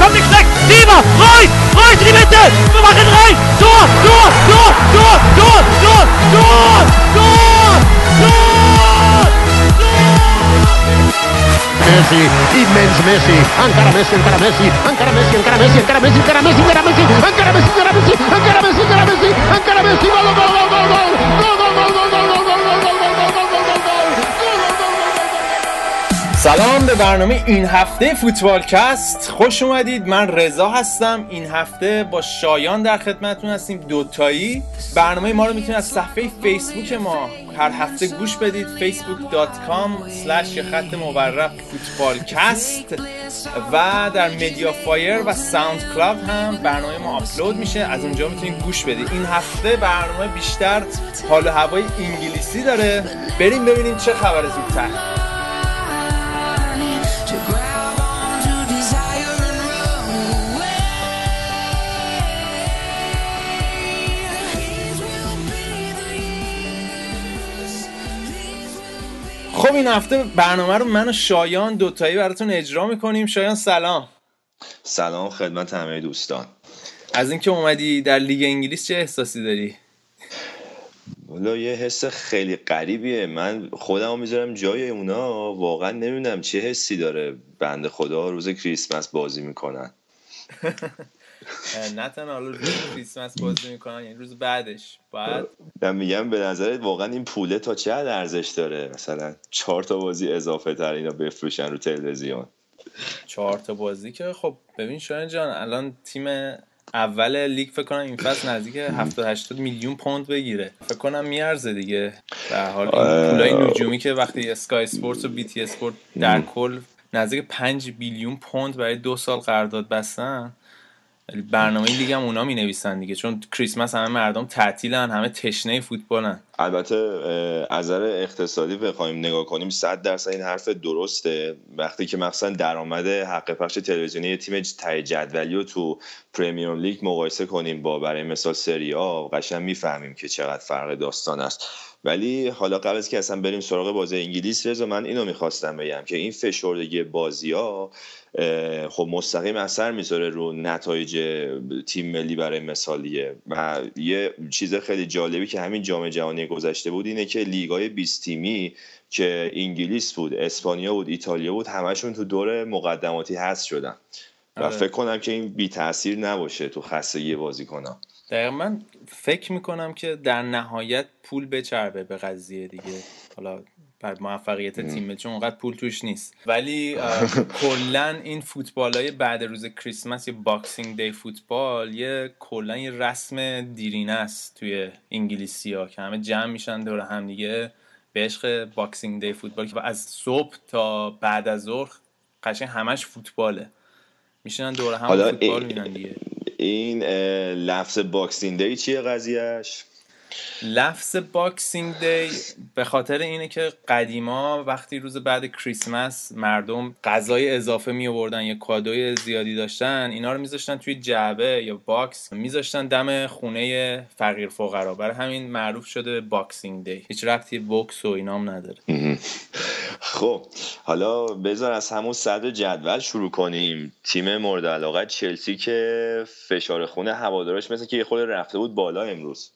kommt nicht schlecht, Niemer, Reus in die Mitte, wir machen rein, Tor! Messi, immens Messi, encara Messi, gol! سلام به برنامه این هفته فوتبالکست، خوش اومدید. من رضا هستم. این هفته با شایان در خدمتتون هستیم، دوتایی. برنامه ما رو میتونید از صفحه فیسبوک ما هر هفته گوش بدید، facebook.com/فوتبالکست، و در مدیا فایر و ساوند کلاود هم برنامه ما آپلود میشه، از اونجا میتونید گوش بدید. این هفته برنامه بیشتر حال و هوای انگلیسی داره، بریم ببینیم چه خبر زودتر. خب این هفته برنامه رو من و شایان دوتایی براتون اجرا میکنیم. شایان سلام. سلام خدمت همه دوستان. از اینکه اومدی در لیگ انگلیس چه احساسی داری؟ والا یه حس خیلی غریبیه. من خودمو میذارم جای اونا، واقعا نمیدونم چه حسی داره. بنده خدا روز کریسمس بازی میکنن. نه تنها حالا روز کریسمس بازی میکنن، یعنی روز بعدش. بعد من میگم به نظرت واقعا این پوله تا چه حد ارزش داره؟ مثلا 4 تا بازی اضافه تر اینا بفروشن رو تلویزیون. 4 تا بازی که خب ببین شایان جان، الان تیم اول لیگ فکر کنم این فصل نزدیک 70-80 میلیون پوند بگیره، فکر کنم میارزه دیگه. در حال این پولای نجومی که وقتی اسکای اسپورت و بی تی اسپورت در کل نزدیک 5 بیلیون پوند برای 2 سال قرارداد بستن، برنامه لیگ هم اونا می نویسن دیگه، چون کریسمس همه مردم تعطیلن، همه تشنه فوتبالن. البته از نظر اقتصادی بخوایم نگاه کنیم 100% این حرف درسته، وقتی که مثلا درآمد حق پخش تلویزیونی تیم ته جدولی رو تو پرمیر لیگ مقایسه کنیم با برای مثال سری آ، قشنگ میفهمیم که چقدر فرق داستان است. ولی حالا قبل از که اصلا بریم سراغ بازی انگلیس، رضا من اینو میخواستم بگم که این فشردگی بازی‌ها خب مستقیم اثر میذاره رو نتایج تیم ملی برای مثالیه. و یه چیز خیلی جالبی که همین جام جهانی گذشته بود اینه که لیگ‌های 20 تیمی که انگلیس بود، اسپانیا بود، ایتالیا بود، همشون تو دور مقدماتی حذف شدن و فکر کنم که این بی تاثیر نباشه تو خستگی بازیکن‌ها. دقیقا من فکر میکنم که در نهایت پول بچربه به قضیه دیگه، حالا بر موفقیت تیم، چون اونقدر پول توش نیست. ولی کلن این فوتبالای بعد روز کریسمس یا باکسینگ دی فوتبال یه کلن یه رسم دیرینه است توی انگلیسی‌ها که همه جمع میشن دور هم دیگه به عشق باکسینگ دی فوتبال، که از صبح تا بعد از ظهر قشنگ همش فوتباله، میشنن دور هم فوتبال میبینن دیگه. این لفظ باکسینگ دی چیه قضیهش؟ لفظ باکسینگ دی به خاطر اینه که قدیما وقتی روز بعد کریسمس مردم غذای اضافه می آوردن یا کادوی زیادی داشتن، اینا رو میذاشتن توی جعبه یا باکس، میذاشتن دم خونه فقیر فقرا، برای همین معروف شده باکسینگ دی. هیچ ربطی بوکس و اینام نداره. خب حالا بذار از همون صدر جدول شروع کنیم. تیم مورد علاقه چلسی که فشار خونه هواداراش مثل که یه خورده رفته بود بالا امروز.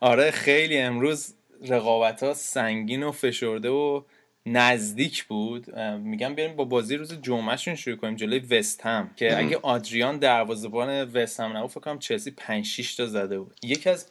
آره خیلی امروز رقابت‌ها سنگین و فشرده و نزدیک بود. میگم بریم با بازی روز جمعهشون شروع کنیم جلوی وست هم، که اگه آدریان دروازه‌بان وست هم نبود فکر کنم چلسی 5-6 تا زده بود. یکی از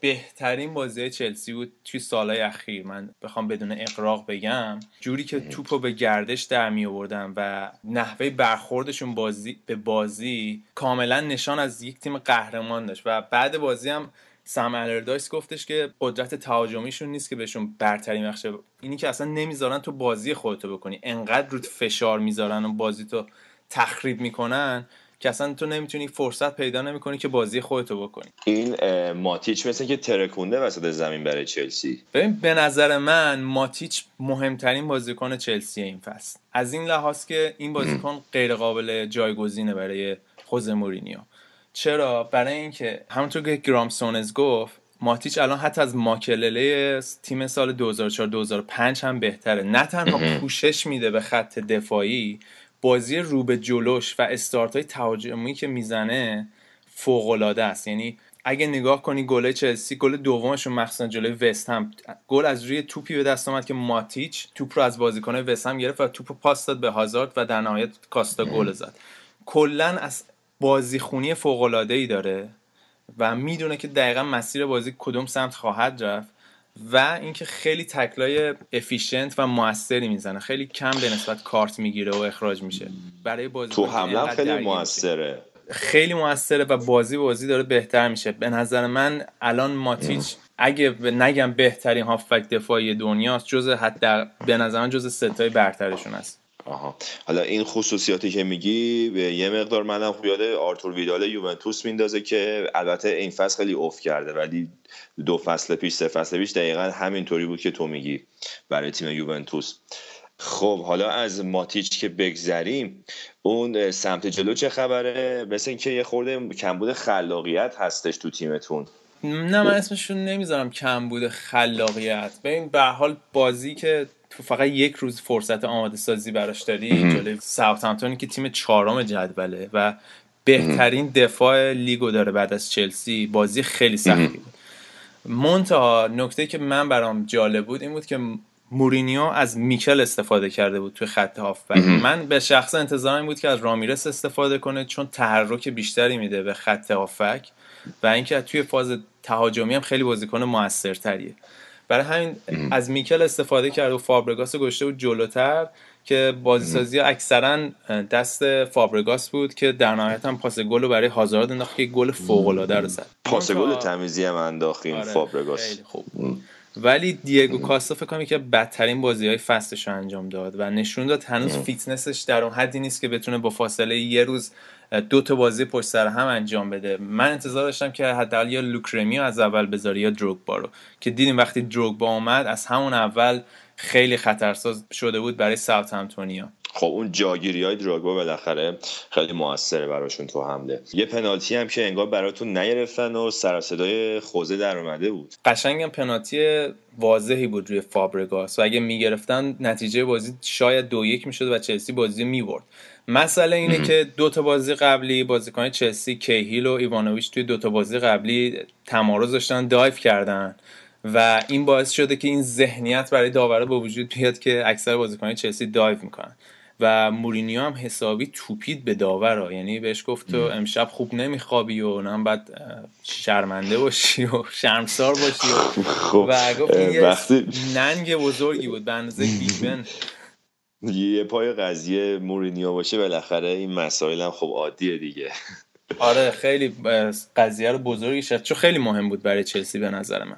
بهترین بازی‌های چلسی بود توی سال‌های اخیر، من بخوام بدون اغراق بگم، جوری که توپو به گردش در می‌آوردن و نحوه برخوردشون بازی به بازی کاملا نشان از یک تیم قهرمان داشت. و بعد بازی هم سام الردایس گفتش که قدرت تهاجمیشون نیست که بهشون برتری بخشه، اینی که اصلا نمیذارن تو بازی خودتو بکنی، انقدر رود فشار میذارن و بازی تو تخریب میکنن که اصلا تو نمیتونی، فرصت پیدا نمیکنی که بازی خودتو بکنی. این ماتیچ مثل که ترکونده وسط زمین برای چلسی. ببین به نظر من ماتیچ مهمترین بازیکن چلسی این فصل، از این لحاظ که این بازیکن غیر قابل جایگزینه برای خوزه مورینیو. چرا؟ برای اینکه همونطور که گرام سونز گفت، ماتیچ الان حتی از ماکلله تیم سال 2004-2005 هم بهتره. نه تنها پوشش میده به خط دفاعی، بازی روبه جلوش و استارت های تهاجمی که میزنه فوق‌العاده است. یعنی اگه نگاه کنی گل چلسی، گل دومشون مخصوصا جلوی وست هم، گل از روی توپی به دست اومد که ماتیچ توپ رو از بازیکن‌های وست هم گرفت و توپ رو پاس داد به هازارد و در نهایت کاستا گل زد. کلا از بازیخونی فوق‌العاده‌ای داره و میدونه که دقیقاً مسیر بازی کدوم سمت خواهد رفت و اینکه خیلی تکلای افیشنت و موثری میزنه. خیلی کم به نسبت کارت میگیره و اخراج میشه. برای بازی تو حمله خیلی موثره. خیلی موثره و بازی داره بهتر میشه. به نظر من الان ماتیچ اگه نگم بهترین هافبک دفاعی دنیاست، جزء حتی به نظر من جزء ستای برترشون است. آها، حالا این خصوصیاتی که میگی یه مقدار منم یاد آرتور ویدال یوونتوس میندازه که البته این فصل خیلی اوف کرده، ولی 2 فصل پیش 3 فصل پیش دقیقاً همینطوری بود که تو میگی برای تیم یوونتوس. خب حالا از ماتیچ که بگذریم، اون سمت جلو چه خبره؟ مثل اینکه یه خورده کمبود خلاقیت هستش تو تیمتون. نه، من اسمشون نمیذارم کمبود خلاقیت. ببین به هر حال بازی که تو فقط یک روز فرصت آماده سازی براش داری جلوی ساوثهامپتون که تیم 4م جدوله و بهترین دفاع لیگو داره بعد از چلسی، بازی خیلی سختی بود. منتها نکته که من برام جالب بود این بود که مورینیو از میکل استفاده کرده بود توی خط هافبک. من به شخص انتظار این بود که از رامیرس استفاده کنه چون تحرک بیشتری میده به خط هافبک و اینکه توی فاز تهاجمی هم خیلی بازیکن موثرتریه. برای همین از میکل استفاده کرد و فابرگاس گذاشته بود جلوتر که بازیسازی اکثرا دست فابرگاس بود که در نهایت هم پاس گل رو برای هازارد انداخت که گل فوق‌العاده رو زد. پاس گل تمیزی هم انداخت این فابرگاس. خوب. ولی دیگو کاستا فکر کنم یکی از بدترین بازی‌های فصلش رو انجام داد و نشون داد هنوز فیتنسش در اون حدی نیست که بتونه با فاصله یه روز 2 تا بازی پشت سر هم انجام بده. من انتظار داشتم که حداقل یا لوکرمی از اول بذاری یا دروگبا رو، که دیدیم وقتی دروگبا اومد از همون اول خیلی خطرساز شده بود برای ساوثهامپتونیا. خب اون جاگیریای دروگبا بالاخره خیلی موثره براشون تو حمله. یه پنالتی هم که انگار براتون نگرفتن و سر صدای خوزه در اومده بود. قشنگم پنالتی واضحی بود روی فابرگاس و اگه میگرفتن نتیجه بازی شاید 2-1 میشد و چلسی بازی میبرد. مسئله اینه که 2 تا بازی قبلی بازیکن چلسی کیهیل و ایوانوویچ توی 2 تا بازی قبلی تمارض داشتن، دایو کردن و این باعث شده که این ذهنیت برای داوره به وجود بیاد که اکثر بازیکن چلسی دایو میکنن و مورینیو هم حسابی توپید به داورا، یعنی بهش گفت تو امشب خوب نمیخوابی و اونم بعد شرمنده باشی و شرمسار باشی و گفت این ننگ بزرگی بود به اندازه بیبن یه پای قضیه مورینیو باشه. بالاخره این مسائل هم خب عادیه دیگه. آره خیلی قضیه رو بزرگی شد چون خیلی مهم بود برای چلسی به نظر من.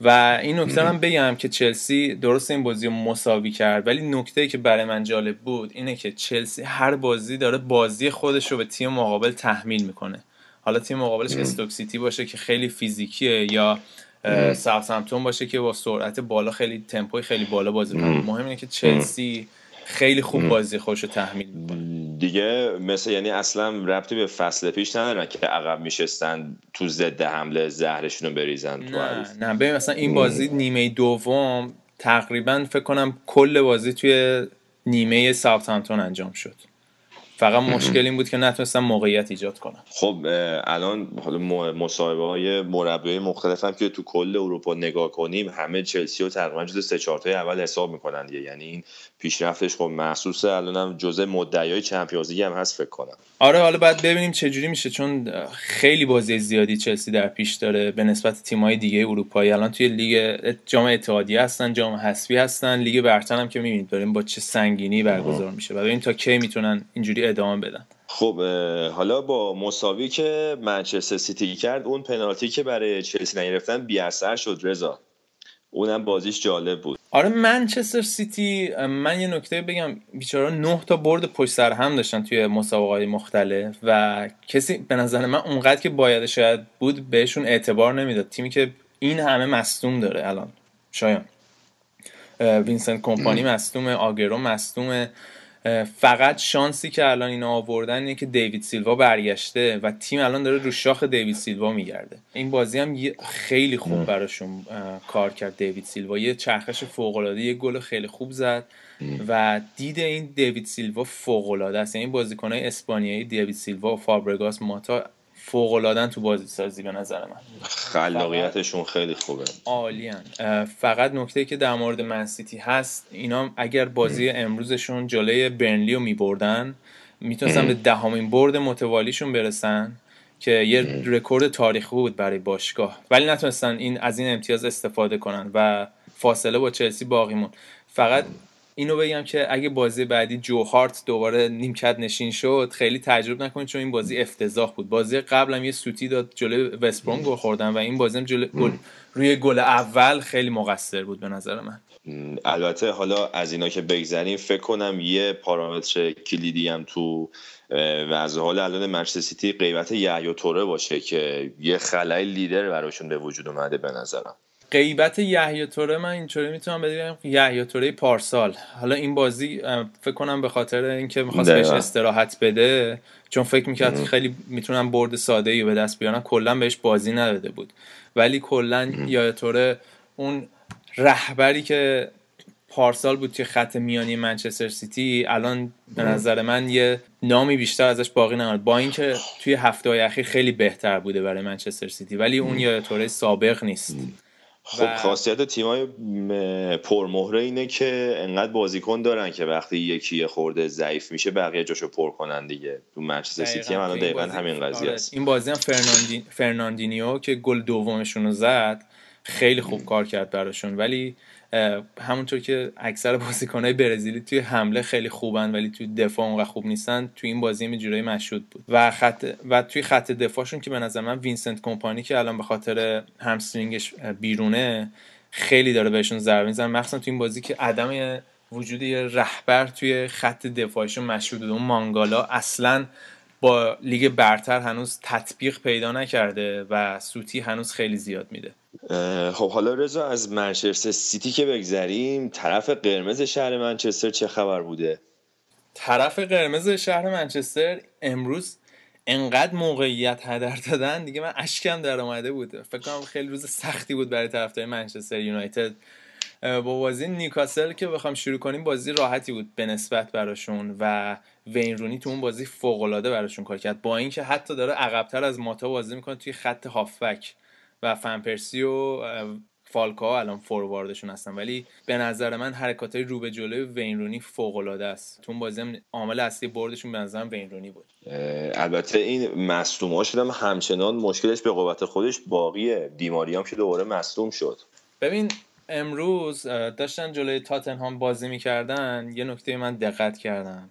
و این نکته هم بگم که چلسی درست این بازی رو مساوی کرد، ولی نکته‌ای که برای من جالب بود اینه که چلسی هر بازی داره بازی خودش رو به تیم مقابل تحمیل میکنه. حالا تیم مقابلش استوک سیتی باشه که خیلی فیزیکیه یا ساوثهامپتون باشه که با سرعت بالا خیلی تمپوی خیلی بالا بازی می‌کنه. مهم اینه که چلسی خیلی خوب بازی خودش رو تحمیل می‌کنه. دیگه مثلا یعنی اصلا ربطی به فصل پیش نداره که عقب میشستن تو ضد حمله زهرشون رو بریزن تو حریف. نه ببین مثلا این بازی نیمه دوم تقریبا فکر کنم کل بازی توی نیمه ساوثهامپتون انجام شد. فقط مشکل این بود که نتونستن موقعیت ایجاد کنن. خب الان مصاحبه‌های مربیای مختلف هم که تو کل اروپا نگاه کنیم همه چلسی رو تقریبا جزو 3-4 تای اول حساب میکنن دیگه. یعنی این پیشرفتش خب محسوسه. الانم جزو مدعیای چمپیونز لیگ هم هست فکر کنم. آره حالا باید ببینیم چه جوری میشه چون خیلی بازی زیادی چلسی در پیش داره به نسبت تیم‌های دیگه اروپایی. الان توی لیگ جام اتحادیه هستن، جام حذفی هستن، لیگ برتر هم که می‌بینید داریم با چه سنگینی برگزار میشه و ببینیم تا کی میتونن اینجوری ادامه بدن. خب حالا با مساوی که منچستر سیتی کرد، اون پنالتی که برای چلسی نگرفتن بی اثر شد رضا. اونم بازیش جالب بود. آره منچستر سیتی، من یه نکته بگم، بیچاره 9 تا برد پشت سر هم داشتن توی مسابقات مختلف و کسی به نظر من اونقدر که باید شاید بود بهشون اعتبار نمیداد. تیمی که این همه مصدوم داره الان، شایان وینسنت کمپانی مصدومه، آگرو مصدومه، فقط شانسی که الان اینا آوردن اینه که دیوید سیلوا برگشته و تیم الان داره رو شاخ دیوید سیلوا میگرده. این بازی هم خیلی خوب براشون کار کرد. دیوید سیلوا یه چرخش فوق‌العاده، یه گل خیلی خوب زد و دید این دیوید سیلوا فوق‌العاده است. یعنی بازیکن‌های اسپانیایی دیوید سیلوا، فابرگاس، ماتا فوق‌العادهن تو بازی سازی به نظر من. خلاقیتشون خیلی خوبه. عالیان. فقط نکته‌ای که در مورد منسیتی هست، اینا اگر بازی امروزشون جلوی برنلی رو می‌بردن، میتونستن به دهمین برد متوالیشون برسن که یه رکورد تاریخی بود برای باشگاه. ولی نتونستن این از این امتیاز استفاده کنن و فاصله با چلسی باقی موند. فقط اینو بگم که اگه بازی بعدی جو هارت دوباره نیمکت نشین شد خیلی تعجب نکنید، چون این بازی افتضاح بود. بازی قبل هم یه سوتی داد جلوی وست بروم گل خوردن و این بازی هم روی گل اول خیلی مقصر بود به نظر من. البته حالا از اینا که بگذریم، فکر کنم یه پارامتر کلیدی هم تو وضع حال الان منچستر سیتی غیبت یحیی توره باشه که یه خلای لیدر براشون به وجود اومده به نظرم. غیبت یحیی توره من اینطوری میتونم بگم یحیی توره پارسال، حالا این بازی فکر کنم به خاطر اینکه می‌خواست بهش استراحت بده، چون فکر می‌کرد خیلی میتونم برد ساده‌ای به دست بیارم، کلا بهش بازی نداده بود. ولی کلا یحیی توره اون رهبری که پارسال بود که خط میانی منچستر سیتی، الان به نظر من یه نامی بیشتر ازش باقی نموند، با اینکه توی هفته‌های اخیر خیلی بهتر بوده برای منچستر سیتی، ولی اون یحیی توره سابق نیست. خب خاصیت تیمای پرمهره اینه که انقدر بازیکن دارن که وقتی یکی خورده ضعیف میشه بقیه جاشو پر کنن دیگه. تو منچستر سیتی هم الان دقیقاً همین قضیه است. این بازی هم فرناندینیو که گل دومشون رو زد خیلی خوب کار کرد براشون، ولی همونطور که اکثر بازیکن‌های برزیلی توی حمله خیلی خوبن ولی توی دفاع اونقدر خوب نیستن، توی این بازی یه جورایی مشهود بود. و توی خط دفاعشون که به نظر من وینسنت کمپانی که الان به خاطر همسترینگش بیرونه خیلی داره بهشون ضربه میزنه، مخصوصا توی این بازی که عدم وجود یه رهبر توی خط دفاعشون مشهود بود. اون مانگالا اصلاً با لیگ برتر هنوز تطبیق پیدا نکرده و سوتی هنوز خیلی زیاد میده. خب حالا رضا از منچستر سیتی که بگذریم، طرف قرمز شهر منچستر چه خبر بوده؟ طرف قرمز شهر منچستر امروز انقدر موقعیت هدر دادن دیگه من اشکم در اومده بود. فکر کنم خیلی روز سختی بود برای طرفدارای منچستر یونایتد. با بازی نیوکاسل که بخوام شروع کنیم، بازی راحتی بود به نسبت براشون و وین رونی تو اون بازی فوق‌العاده براشون کار کرد، با اینکه حتی داره عقب‌تر از ماتا بازی میکنه توی خط هافبک و فن پرسی و فالکاو الان فورواردشون هستن، ولی به نظر من حرکاتای رو به جلوی وین رونی فوق‌العاده است. تو اون بازی هم عامل اصلی بردشون به نظرم وین رونی بود. البته این مصدوم‌ها شدم همچنان مشکلش به قوت خودش باقیه. دیماریام که دوباره مصدوم شد. ببین امروز داشتن جلوی تاتنهام بازی میکردن، یه نکته من دقت کردم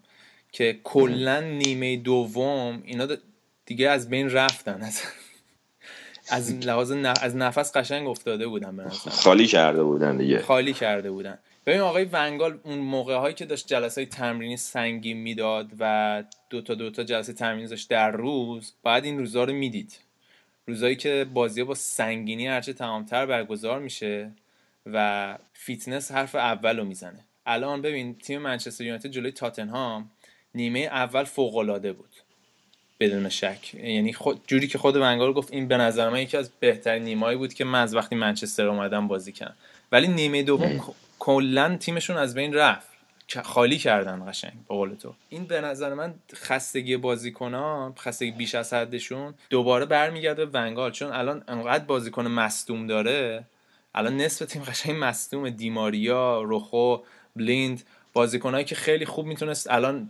که کلا نیمه دوم اینا دیگه از بین رفتن، از لحاظ از نفس قشنگ افتاده بودن، خالی کرده بودن دیگه، خالی کرده بودن. ببین آقای ونگال اون موقع هایی که داشت جلسات تمرینی سنگین میداد و دوتا جلسه تمرینی داشت در روز، بعد این روزا رو میدید، روزایی که بازی‌ها با سنگینی هرچه تمام‌تر برگزار میشه و فیتنس حرف اولو میزنه. الان ببین تیم منچستر یونایتد جلوی تاتنهام نیمه اول فوق‌العاده بود بدون شک، یعنی جوری که خود ونگال گفت این به نظر من یکی از بهترین نیمه‌ای بود که من از وقتی منچستر اومدم بازی کردم، ولی نیمه دوم کلا تیمشون از بین رفت، خالی کردن قشنگ به قول تو. این به نظر من خستگی بازیکن‌ها، خستگی بیش از حدشون دوباره برمیگرده به ونگال، چون الان انقدر بازیکن مصدوم داره، الان نصف تیم قشنگ مصدوم، دیماریا، روخو، بلیند، بازیکنایی که خیلی خوب میتونست الان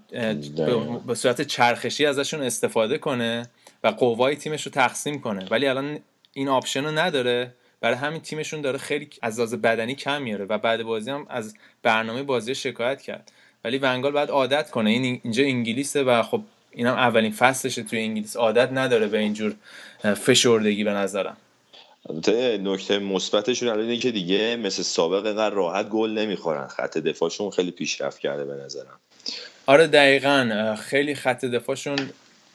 به صورت چرخشی ازشون استفاده کنه و قوای تیمش رو تقسیم کنه، ولی الان این آپشن رو نداره، برای همین تیمشون داره خیلی از لحاظ بدنی کم میاره و بعد بازی هم از برنامه بازی شکایت کرد. ولی ونگال باید عادت کنه، این اینجا انگلیسه و خب اینم اولین فصلشه توی انگلیس، عادت نداره به اینجور فشردگی به نظرم. نکته مثبتشون الان اینه که دیگه مثل سابق اینقدر راحت گل نمیخورن، خط دفاعشون خیلی پیشرفت کرده به نظرم. آره دقیقاً، خیلی خط دفاعشون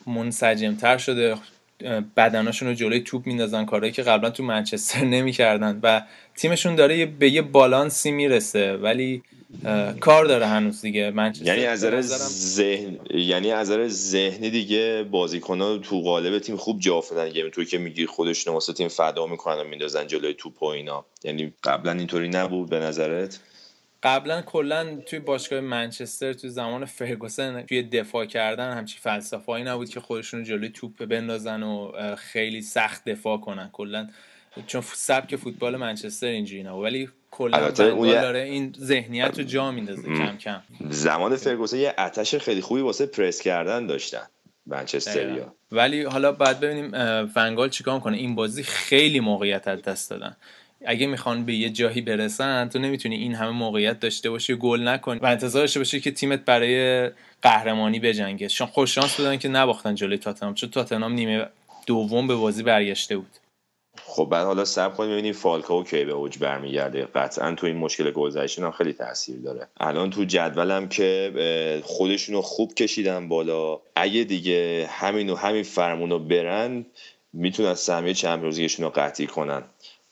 منسجم‌تر شده، بدناشون رو جلوی توپ میندازن، کارهایی که قبلا تو منچستر نمیکردن و تیمشون داره به یه بالانسی میرسه، ولی کار داره هنوز دیگه منچستر، یعنی از نظر ذهن، یعنی از نظر ذهنی دیگه بازیکن‌ها تو قالب تیم خوب جا افتادن، یعنی تو که میگی خودشون واسه تیم فدا میکنن و میندازن جلوی توپ و اینا، یعنی قبلا اینطوری نبود به نظرت؟ قبلا کلا توی باشگاه منچستر تو زمان فرگوسن توی دفاع کردن همچی فلسفه‌ای نبود که خودشون جلوی توپ بندازن و خیلی سخت دفاع کنن، کلا چون سبک فوتبال منچستر اینجوری نبود، ولی کلا داره این ذهنیت رو جا میندازه کم کم. زمان فرگوسن یه آتش خیلی خوبی واسه پرس کردن داشتن منچستریا، ولی حالا باید ببینیم ونگال چیکار می‌کنه. این بازی خیلی موقعیت از دست دادن، اگه میخوان به یه جایی برسن تو نمیتونی این همه موقعیت داشته باشی، گل نکنی و انتظار داشته باشی که تیمت برای قهرمانی بجنگه. چون خوش شانس بودن که نباختن جلوی تاتنهام، چون تاتنهام نیمه دوم به بازی برگشته بود. خب بعد حالا صبر کنیم ببینیم فالکاو کی به اوج برمیگرده. قطعا تو این مشکل گلزنیشون هم خیلی تاثیر داره. الان تو جدولم که خودشونو خوب کشیدن بالا، اگه دیگه همین فرمونو برن میتونن سهمیه چمپیونز لیگشون رو قطعی کنن.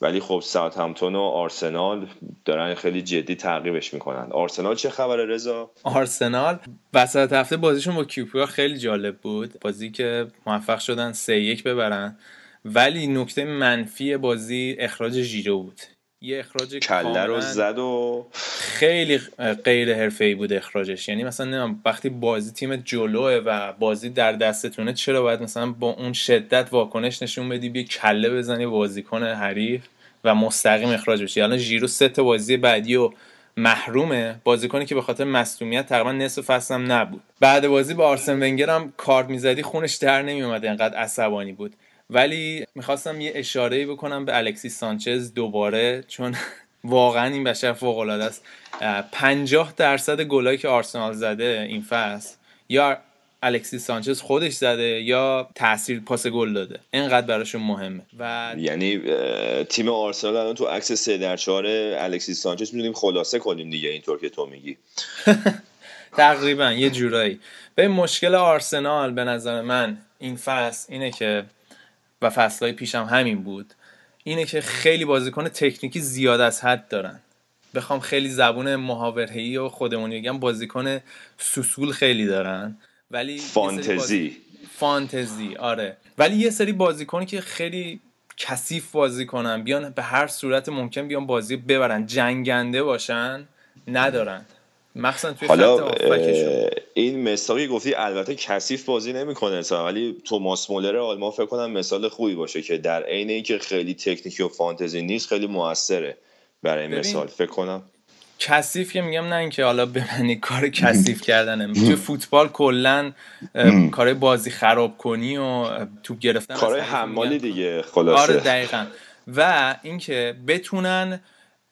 ولی خب ساوثهامپتون و آرسنال دارن خیلی جدی تعقیبش میکنن. آرسنال چه خبره رضا؟ آرسنال وسط هفته بازیشون با کیوپیا خیلی جالب بود، بازی که موفق شدن 3-1 ببرن، ولی نکته منفی بازی اخراج ژیرو بود. یه اخراج کله رو زد و خیلی غیر حرفه‌ای بود اخراجش، یعنی مثلا نمیدونم وقتی بازی تیم جلوه و بازی در دستتونه چرا باید مثلا با اون شدت واکنش نشون بدی، بیا کله بزنی بازیکن حریف و مستقیم اخراج بشی. الان ژیرو 3 بازی بعدی و محرومه، بازیکنی که به خاطر مصدومیت تقریبا نصف فصل هم نبود. بعد بازی با آرسن ونگر هم کارت میزدی خونش در نمیومد، انقدر عصبانی بود. ولی میخواستم یه اشاره‌ای بکنم به الکسیس سانچز دوباره، چون واقعا این بشر فوق‌العاده است. 50% گلایی که آرسنال زده این فصل یا الکسیس سانچز خودش زده یا تاثیر پاس گل داده، اینقدر براشون مهمه. و یعنی تیم آرسنال الان تو عکس 3/4 الکسیس سانچز می‌دونیم، خلاصه کنیم دیگه اینطور که تو میگی تقریبا یه جورایی. به مشکل آرسنال به نظر من این فصل اینه که و فصلهای پیشم همین بود، اینه که خیلی بازیکن تکنیکی زیاد از حد دارن. بخوام خیلی زبون محاوره‌ای و خودمونی بگم، بازیکن سوسول خیلی دارن، ولی فانتزی آره، ولی یه سری بازیکنی که خیلی کثیف بازی کنن، بیان به هر صورت ممکن بیان بازی ببرن، جنگنده باشن، ندارن. مخصوصا توی خط هافبکشون. این مثالی گفتی البته کثیف بازی نمیکنه اصلا، ولی توماس مولر آلمان فکر کنم مثال خوبی باشه که در عین اینکه خیلی تکنیکی و فانتزی نیست خیلی موثره برای این مثال. فکر کنم کثیف که میگم نه اینکه حالا به معنی کار کثیف کردنه، توی فوتبال کلا کارهای بازی خراب کنی و توپ گرفتن، کارهای حمالی دیگه خلاصه. آره دقیقاً. و اینکه بتونن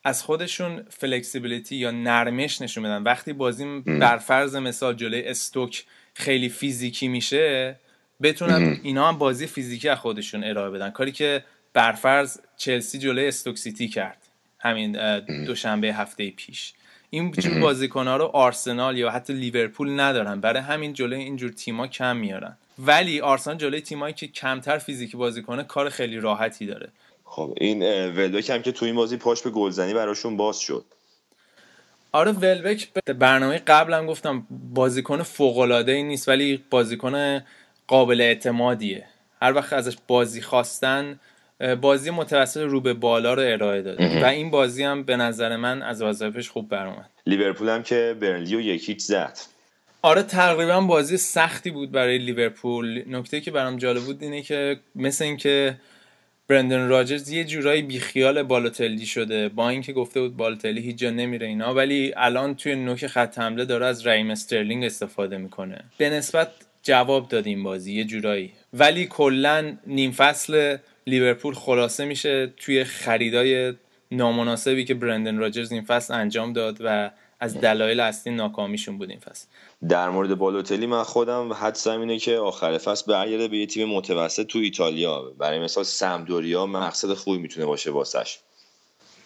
از خودشون فلکسیبیلیتی یا نرمش نشون بدن. وقتی بازی بر فرض مثال جلوی استوک خیلی فیزیکی میشه، بتونن اینا هم بازی فیزیکی از خودشون ارائه بدن، کاری که بر فرض چلسی جلوی استوک سیتی کرد همین دوشنبه هفته پیش. این جور بازیکن‌ها رو آرسنال یا حتی لیورپول ندارن، برای همین جلوی اینجور تیما کم میارن. ولی آرسنال جلوی تیمایی که کمتر فیزیکی بازی کنه کار خیلی راحتی داره. خب این ولبک هم که تو این بازی پاش به گلزنی براشون باز شد. آره ولبک برنامه قبلم گفتم بازیکن فوق‌العاده‌ای نیست، ولی بازیکن قابل اعتمادیه. هر وقت ازش بازی خواستن بازی متوسط رو به بالا رو ارائه داده و این بازی هم به نظر من از وظایفش خوب برآمد. لیورپول هم که برنلیو 1-0 زد. آره تقریبا بازی سختی بود برای لیورپول. نکته که برام جالب بود اینه که مثل اینکه برندن راجرز یه جورایی بیخیال بالوتلی شده، با اینکه گفته بود بالوتلی هیچ جا نمیره اینا، ولی الان توی نوک خط حمله داره از رحیم استرلینگ استفاده میکنه. به نسبت جواب داد این بازی یه جورایی، ولی کلا نیم فصل لیورپول خلاصه میشه توی خریدای نامناسبی که برندن راجرز این فصل انجام داد و از دلایل اصلی ناکامیشون بود این فصل. در مورد بالوتلی من خودم حدسم اینه که آخر فصل برگرده به یه تیم متوسط تو ایتالیا، برای مثال سمدوریا مقصد خوبی میتونه باشه واسش.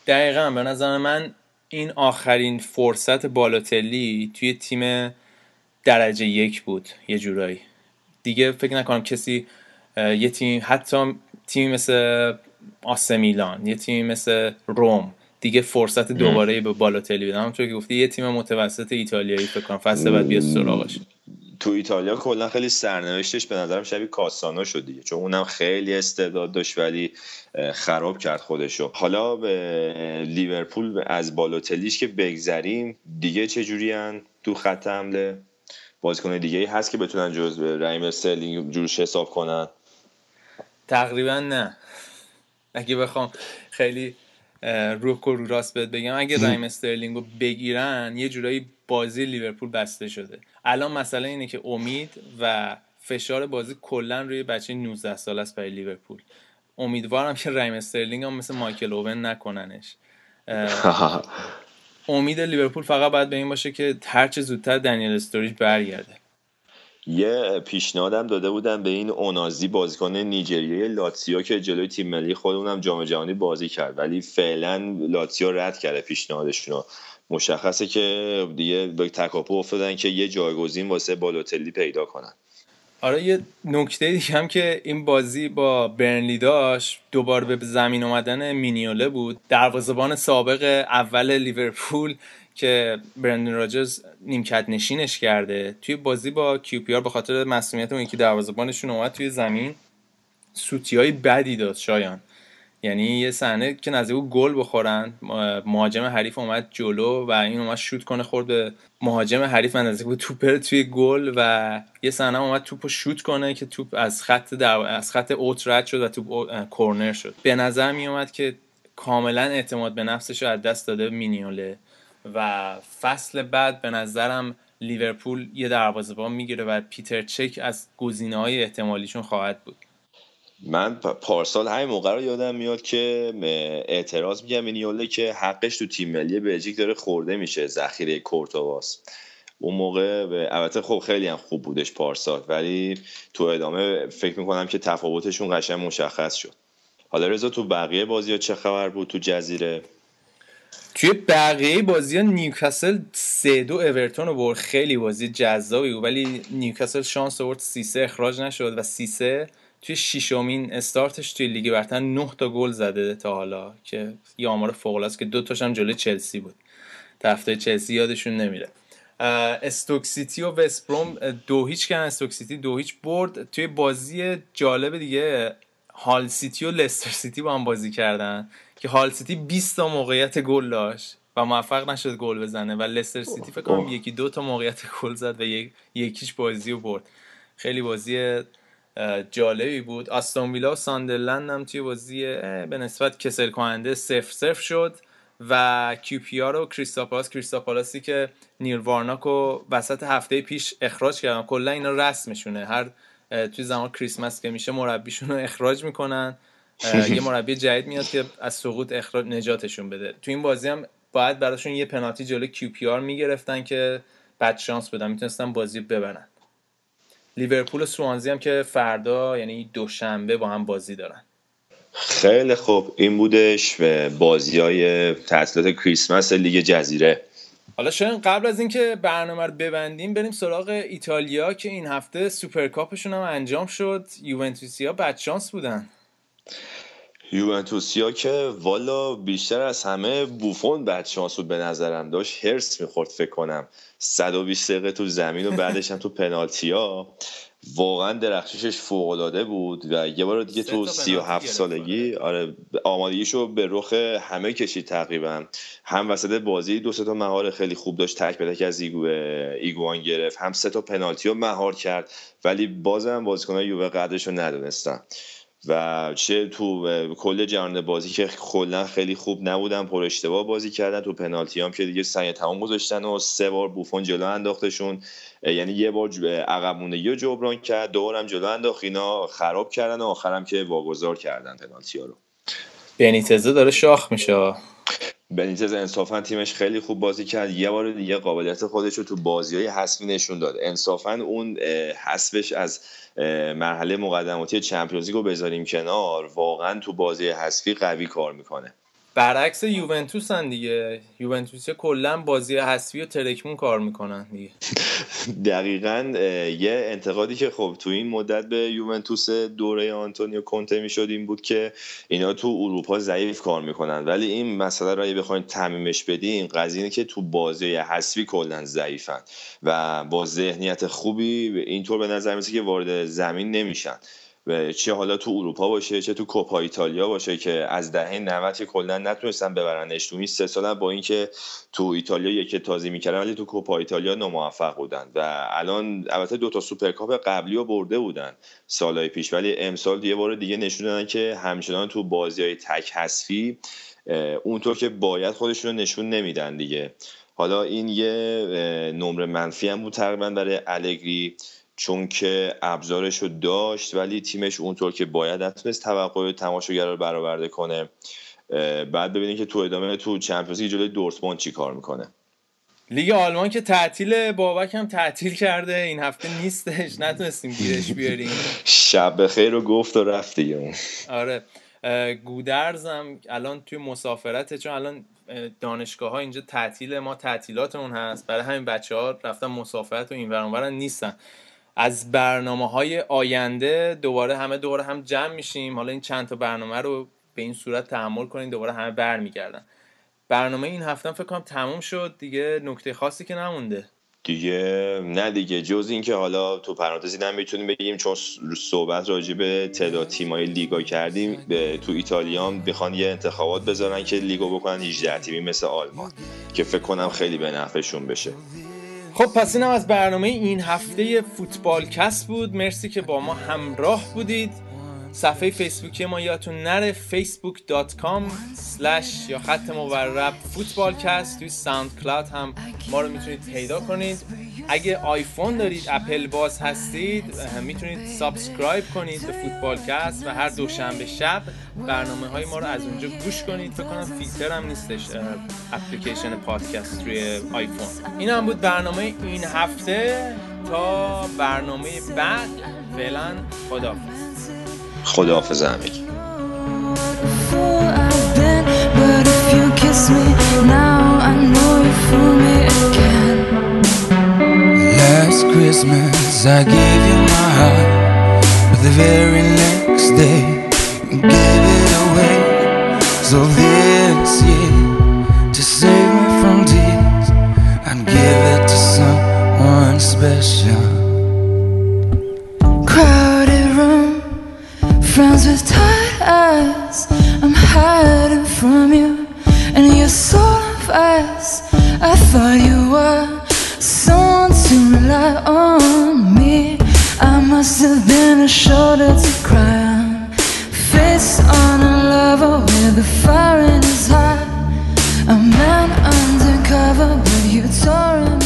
دقیقاً به نظر من این آخرین فرصت بالوتلی توی تیم درجه 1 بود یه جورایی. دیگه فکر نکنم کسی یه تیم، حتی تیم مثل آسه میلان، یه تیم مثل روم، دیگه فرصت دوباره به بالاتلی بدن. همونطور که گفتی یه تیم متوسط ایتالیایی فکر کنم فصل بعد بیا سراغش. تو ایتالیا کلا خیلی سرنوشتش به نظرم شبیه کاسانو شد دیگه، چون اونم خیلی استعداد داشت ولی خراب کرد خودشو. حالا به لیورپول از بالوتلیش که بگذریم، دیگه چه جوری ان تو خط حمله بازیکن دیگه‌ای هست که بتونن جزو رایم استرلینگ جورش حساب کنن؟ تقریبا نه. اگه بخوام خیلی روک و رو راست بهت بگم، اگه رایم استرلینگ رو بگیرن یه جورایی بازی لیورپول بسته شده. الان مسئله اینه که امید و فشار بازی کلا روی بچه 19 ساله است برای لیورپول. امیدوارم که رایم استرلینگ هم مثل مایکل اوون نکننش. امید لیورپول فقط باید به این باشه که هر چه زودتر دنیل استوریج برگرده. یه پیشنهادم داده بودم به این اونازی، بازیکن نیجریه لاتسیو که جلوی تیم ملی خودمونم جام جهانی بازی کرد، ولی فعلا لاتسیو رد کرده پیشنهادشونو. مشخصه که دیگه به تکاپو افتادن که یه جایگزین واسه بالوتلی پیدا کنن. آره، یه نکته دیگه هم که این بازی با برنلی داشت دوباره به زمین اومدن مینیوله بود، دروازه‌بان سابق اول لیورپول که برندن راجرز نیمکت نشینش کرده. توی بازی با کیو پی آر به خاطر مسئولیت اون یکی دروازه‌بانشون اومد توی زمین، سوتیای بدی داد شایان. یعنی یه صحنه که نزدیک بود گل بخورن، مهاجم حریف اومد جلو و این اومد شوت کنه، خورد به مهاجم حریف، نزدیک بود توپ بره توی گل. و یه صحنه اومد توپو شوت کنه که توپ از خط اوت رد شد و توپ کورنر شد. به نظر می اومد که کاملا اعتماد به نفسش رو از دست داده مینیوله و فصل بعد به نظرم لیورپول یه دروازه‌بان میگیره و پیتر چک از گزینه‌های احتمالیشون خواهد بود. من پارسال همین موقع رو یادم میاد که اعتراض می‌کنم مینیوله که حقش تو تیم ملی بلژیک داره خورده میشه، ذخیره کورتواس. اون موقع البته خب خیلی هم خوب بودش پارسال، ولی تو ادامه فکر می‌کنم که تفاوتشون قشنگ مشخص شد. حالا رضا تو بقیه بازی‌ها چه خبر بود تو جزیره؟ توی بقیه بازی‌ها نیوکاسل 3-2 اورتون رو برد، خیلی بازی جذابی بود، ولی نیوکاسل شانس آورد 3-3 اخراج نشد و 3-3 توی ششمین استارتش توی لیگ برتر 9 تا گل زده تا حالا، که یه آمار فوق‌العاده است که 2 تاش هم جلوی چلسی بود. طرفدار چلسی یادشون نمیره. استوک سیتی و وست بروم 2-0 کردن، استوک سیتی 2-0 برد. توی بازی جالب دیگه هال سیتی و لستر سیتی با هم بازی کردن که هال سیتی 20 تا موقعیت گل داشت و موفق نشد گل بزنه و لستر سیتی فکر کنم 1-2 تا موقعیت گل زد و یکیش بازی رو برد. خیلی بازی جالبی بود. آستون ویلا و ساندرلند هم توی بازی به نسبت کسل کننده 0-0 شد و کیو پی آر و کریستاپالاسی که نیروارناک و وسط هفته پیش اخراج کردن. کلا اینا رسمشونه، هر توی زمان کریسمس که میشه مربیشون رو اخراج میکنن، یه مربی جدید میاد که از سقوط اخراج نجاتشون بده. تو این بازی هم باید براشون یه پنالتی جلوی کیو پی آر میگرفتن که بد شانس بودن، میتونستن بازی ببرن. لیورپول و سوانزی هم که فردا یعنی دوشنبه با هم بازی دارن. خیلی خوب، این بودش بازی‌های تعطیلات کریسمس لیگ جزیره. حالا شاید قبل از اینکه برنامه رو ببندیم بریم سراغ ایتالیا که این هفته سوپرکاپشون هم انجام شد. یوونتوسیا بدشانس بودن. یوونتوسیا که والا بیشتر از همه بوفون بدشانس بود، به نظرم داشت هرس می‌خورد فکر کنم 120 دقیقه تو زمین و بعدش هم تو پنالتی‌ها واقعا درخششش فوق‌العاده بود و یه بار دیگه تو 37 سالگی آره آمادگیشو به رخ همه کشید تقریبا. هم وسط بازی 2-3 تا مهار خیلی خوب داشت، تک به تک از ایگوان گرفت، هم 3 تا پنالتیو مهار کرد، ولی بازم بازیکن‌های یووه قدرشو ندونستن و چه تو کل جریان بازی که کلا خیلی خوب نبودن، پر اشتباه بازی کردن. تو پنالتی هم که دیگه سنگ تمام گذاشتن و 3 بار بوفون جلو انداختشون، یعنی یه بار عقب موندگی جبران کرد، 2 بارم جلو انداخت، اینا خراب کردن و آخرام که واگذار کردن پنالتی ها رو. بنیتز داره شاخ میشه. بنیتز انصافا تیمش خیلی خوب بازی کرد، یه بار دیگه قابلیت خودش رو تو بازی‌های حسمی نشون داد. انصافا اون حسبش از مرحله مقدماتی چمپیونز لیگو بذاریم کنار، واقعا تو بازی حذفی قوی کار میکنه. برعکس یوونتوس هن دیگه، یوونتوس کلن بازی حسفی و ترکمون کار میکنن دیگه. دقیقاً یه انتقادی که خب تو این مدت به یوونتوس دوره آنتونیو کونته میشد این بود که اینا تو اروپا ضعیف کار میکنن، ولی این مسئله را بخواید تعمیمش بدین قضیه که تو بازی حسفی کلن ضعیفن و با ذهنیت خوبی اینطور به نظر میسه که وارد زمین نمیشن، چه حالا تو اروپا باشه چه تو کوپا ایتالیا باشه که از دهه 90 کلا نتونستن ببرنش. تو این 3 سال با اینکه تو ایتالیا یکی تازه میکردن ولی تو کوپا ایتالیا ناموفق بودن و الان البته دو تا سوپرکاپ قبلی رو برده بودن سالهای پیش، ولی امسال یه بار دیگه نشون دادن که همچنان تو بازی‌های تک حذفی اونطور که باید خودشون رو نشون نمیدن دیگه. حالا این یه نمره منفی هم بود تقریبا برای الگری، چون که ابزارشو داشت ولی تیمش اونطور که باید نتونست توقع تماشاگرها رو برآورده کنه. بعد ببینیم که تو ادامه تو چمپیونز لیگ جلوی دورتموند چی کار میکنه. لیگ آلمان که تعطیله، بابک هم تعطیل کرده، این هفته نیستش، نتونستیم گیرش بیاریم. شب بخیر رو گفت و رفت دیگه اون. آره گودرز هم الان توی مسافرته، چون الان دانشگاه ها اینجا تعطیله، ما تعطیلاتمون هست، برای همین بچه‌ها رفتن مسافرت و اینور اونورن نیستن. از برنامه‌های آینده دوباره همه دوباره هم جمع میشیم، حالا این چند تا برنامه رو به این صورت تحمل کنین، دوباره همه برمیگردن. برنامه این هفتهام فکر کنم تموم شد دیگه، نکته خاصی که نمونده دیگه. نه دیگه، جز این که حالا تو پرانتز هم میتونیم بگیم چون صحبت راجع به تعداد تیم‌های لیگا کردیم، تو ایتالیا هم میخوان یه انتخابات بذارن که لیگو بکنن 18 تیمی مثل آلمان که فکر کنم خیلی به نفعشون بشه. خب پس اینم از برنامه این هفته فوتبال کست بود. مرسی که با ما همراه بودید. صفحه فیسبوکی ما یادتون نره facebook.com/fotballcast. توی ساوند کلاود هم ما رو میتونید پیدا کنید. اگه آیفون دارید، اپل باز هستید، میتونید سابسکرایب کنید به فوتبال کست و هر دوشنبه شب برنامه های ما رو از اونجا گوش کنید. فکر کنم فیلتر هم نیستش اپلیکیشن پادکست روی آیفون. این هم بود برنامه این هفته. تا برنامه بعد فعلا خداحافظ همگی. Last Christmas I gave you my heart, but the very next day you gave it away. So this year, to save me from tears, I'd give it to someone special. Crowded room, friends with tired eyes, I'm hiding from you and your sort of eyes. I thought you were someone to rely on me. I must have been a shoulder to cry on, face on a lover with a fire in his heart, a man undercover, but you tore him